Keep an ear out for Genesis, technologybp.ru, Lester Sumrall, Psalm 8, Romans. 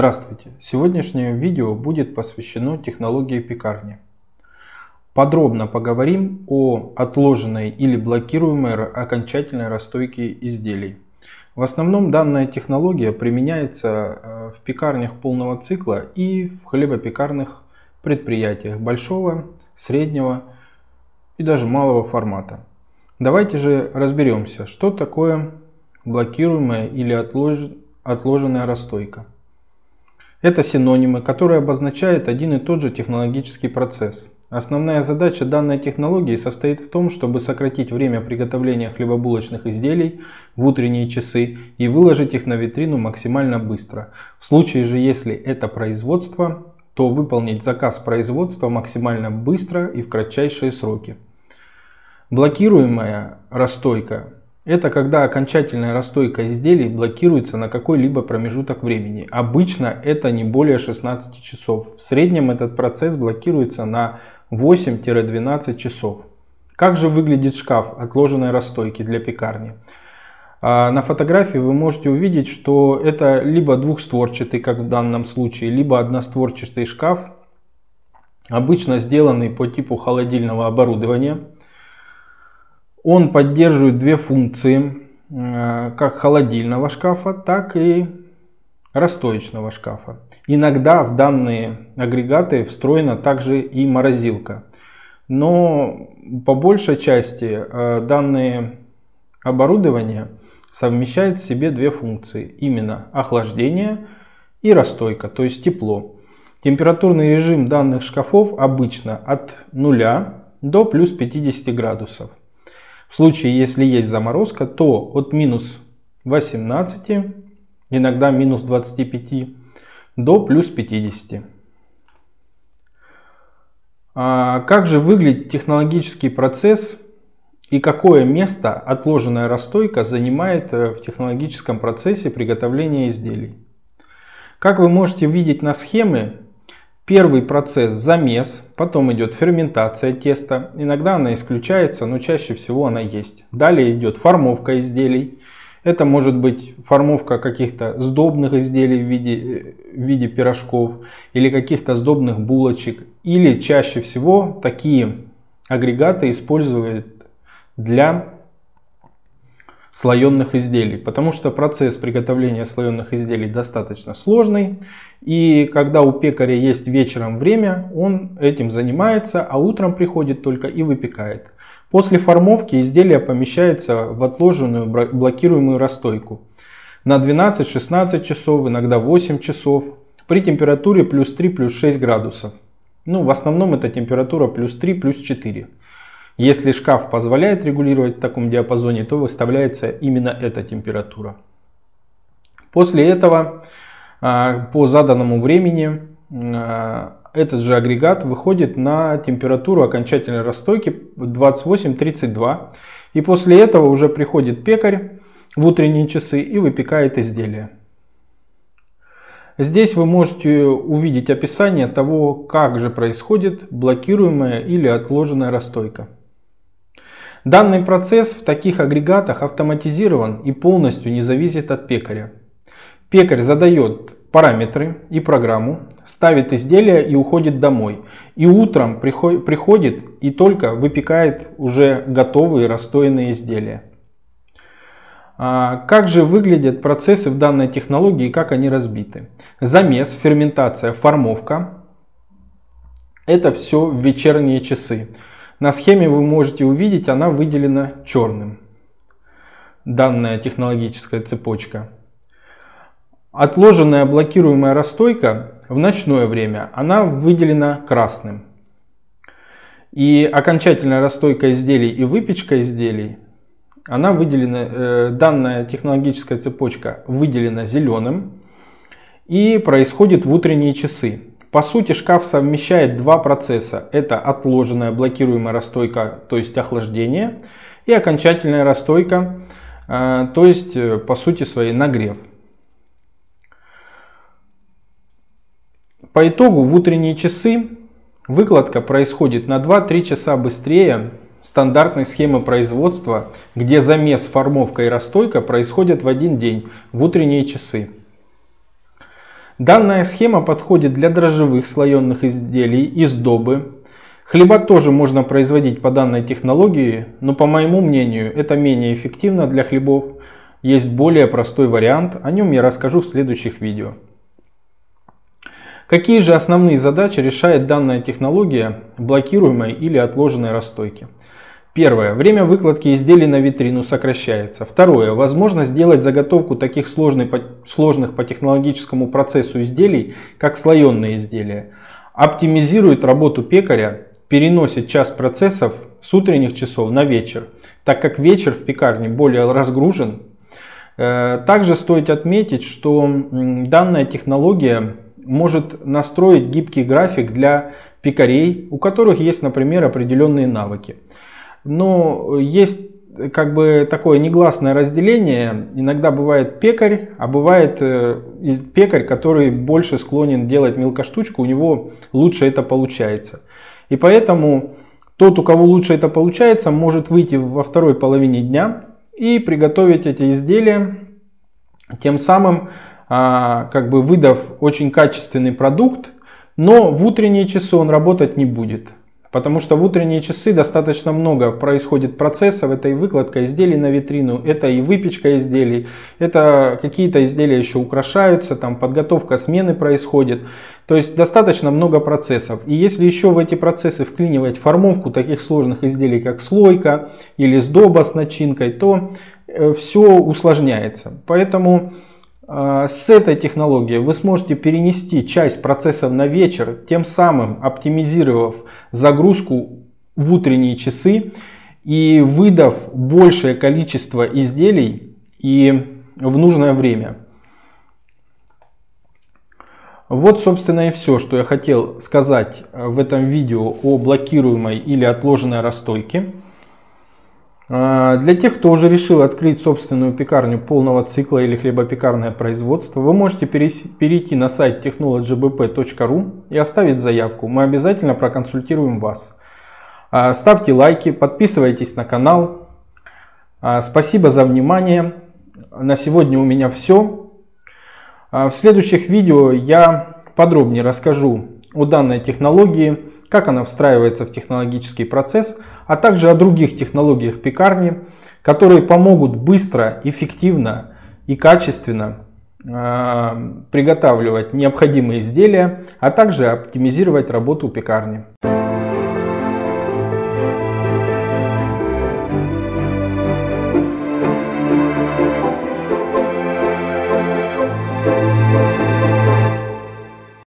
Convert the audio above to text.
Здравствуйте! Сегодняшнее видео будет посвящено технологии пекарни. Подробно поговорим о отложенной или блокируемой окончательной расстойке изделий. В основном данная технология применяется в пекарнях полного цикла и в хлебопекарных предприятиях большого, среднего и даже малого формата. Давайте же разберемся, что такое блокируемая или отложенная расстойка. Это синонимы, которые обозначают один и тот же технологический процесс. Основная задача данной технологии состоит в том, чтобы сократить время приготовления хлебобулочных изделий в утренние часы и выложить их на витрину максимально быстро. В случае же, если это производство, то выполнить заказ производства максимально быстро и в кратчайшие сроки. Блокируемая расстойка. Это когда окончательная расстойка изделий блокируется на какой-либо промежуток времени. Обычно это не более 16 часов. В среднем этот процесс блокируется на 8-12 часов. Как же выглядит шкаф отложенной расстойки для пекарни? На фотографии вы можете увидеть, что это либо двухстворчатый, как в данном случае, либо одностворчатый шкаф, обычно сделанный по типу холодильного оборудования. Он поддерживает две функции, как холодильного шкафа, так и расстоечного шкафа. Иногда в данные агрегаты встроена также и морозилка. Но по большей части данное оборудование совмещает в себе две функции, именно охлаждение и расстойка, то есть тепло. Температурный режим данных шкафов обычно от 0 до плюс 50 градусов. В случае, если есть заморозка, то от минус 18, иногда минус 25, до плюс 50. Как же выглядит технологический процесс и какое место отложенная расстойка занимает в технологическом процессе приготовления изделий? Как вы можете видеть на схеме, первый процесс — замес, потом идет ферментация теста, иногда она исключается, но чаще всего она есть. Далее идет формовка изделий, это может быть формовка каких-то сдобных изделий в виде пирожков или каких-то сдобных булочек, или чаще всего такие агрегаты используют для слоенных изделий, потому что процесс приготовления слоенных изделий достаточно сложный, и когда у пекаря есть вечером время, он этим занимается, а утром приходит только и выпекает. После формовки изделие помещается в отложенную блокируемую расстойку на 12-16 часов, иногда 8 часов, при температуре плюс 3, плюс 6 градусов. Ну, в основном это температура плюс 3, плюс 4. Если шкаф позволяет регулировать в таком диапазоне, то выставляется именно эта температура. После этого, по заданному времени, этот же агрегат выходит на температуру окончательной расстойки 28-32. И после этого уже приходит пекарь в утренние часы и выпекает изделие. Здесь вы можете увидеть описание того, как же происходит блокируемая или отложенная расстойка. Данный процесс в таких агрегатах автоматизирован и полностью не зависит от пекаря. Пекарь задает параметры и программу, ставит изделие и уходит домой. И утром приходит и только выпекает уже готовые расстойные изделия. Как же выглядят процессы в данной технологии и как они разбиты? Замес, ферментация, формовка. Это все в вечерние часы. На схеме вы можете увидеть, она выделена черным. Данная технологическая цепочка. Отложенная блокируемая расстойка в ночное время, она выделена красным. И окончательная расстойка изделий и выпечка изделий, она выделена, данная технологическая цепочка выделена зеленым и происходит в утренние часы. По сути, шкаф совмещает два процесса. Это отложенная блокируемая расстойка, то есть охлаждение, и окончательная расстойка, то есть, по сути своей, нагрев. По итогу, в утренние часы выкладка происходит на 2-3 часа быстрее стандартной схемы производства, где замес, формовка и расстойка происходят в один день, в утренние часы. Данная схема подходит для дрожжевых слоеных изделий и сдобы. Хлеба тоже можно производить по данной технологии, но по моему мнению это менее эффективно для хлебов. Есть более простой вариант, о нем я расскажу в следующих видео. Какие же основные задачи решает данная технология блокируемой или отложенной расстойки? Первое. Время выкладки изделий на витрину сокращается. Второе. Возможность сделать заготовку таких сложных по технологическому процессу изделий, как слоеные изделия. Оптимизирует работу пекаря, переносит час процессов с утренних часов на вечер, так как вечер в пекарне более разгружен. Также стоит отметить, что данная технология может настроить гибкий график для пекарей, у которых есть, например, определенные навыки. Но есть как бы такое негласное разделение. Иногда бывает пекарь, а бывает пекарь, который больше склонен делать мелкоштучку, у него лучше это получается. И поэтому тот, у кого лучше это получается, может выйти во второй половине дня и приготовить эти изделия, тем самым как бы выдав очень качественный продукт, но в утренние часы он работать не будет. Потому что в утренние часы достаточно много происходит процессов, это и выкладка изделий на витрину, это и выпечка изделий, это какие-то изделия еще украшаются, там подготовка смены происходит. То есть достаточно много процессов. И если еще в эти процессы вклинивать формовку таких сложных изделий, как слойка или сдоба с начинкой, то все усложняется. Поэтому с этой технологией вы сможете перенести часть процессов на вечер, тем самым оптимизировав загрузку в утренние часы и выдав большее количество изделий и в нужное время. Вот, собственно, и все, что я хотел сказать в этом видео о блокируемой или отложенной расстойке. Для тех, кто уже решил открыть собственную пекарню полного цикла или хлебопекарное производство, вы можете перейти на сайт technologybp.ru и оставить заявку. Мы обязательно проконсультируем вас. Ставьте лайки, подписывайтесь на канал. Спасибо за внимание. На сегодня у меня все. В следующих видео я подробнее расскажу о данной технологии, как она встраивается в технологический процесс, а также о других технологиях пекарни, которые помогут быстро, эффективно и качественно приготавливать необходимые изделия, а также оптимизировать работу пекарни.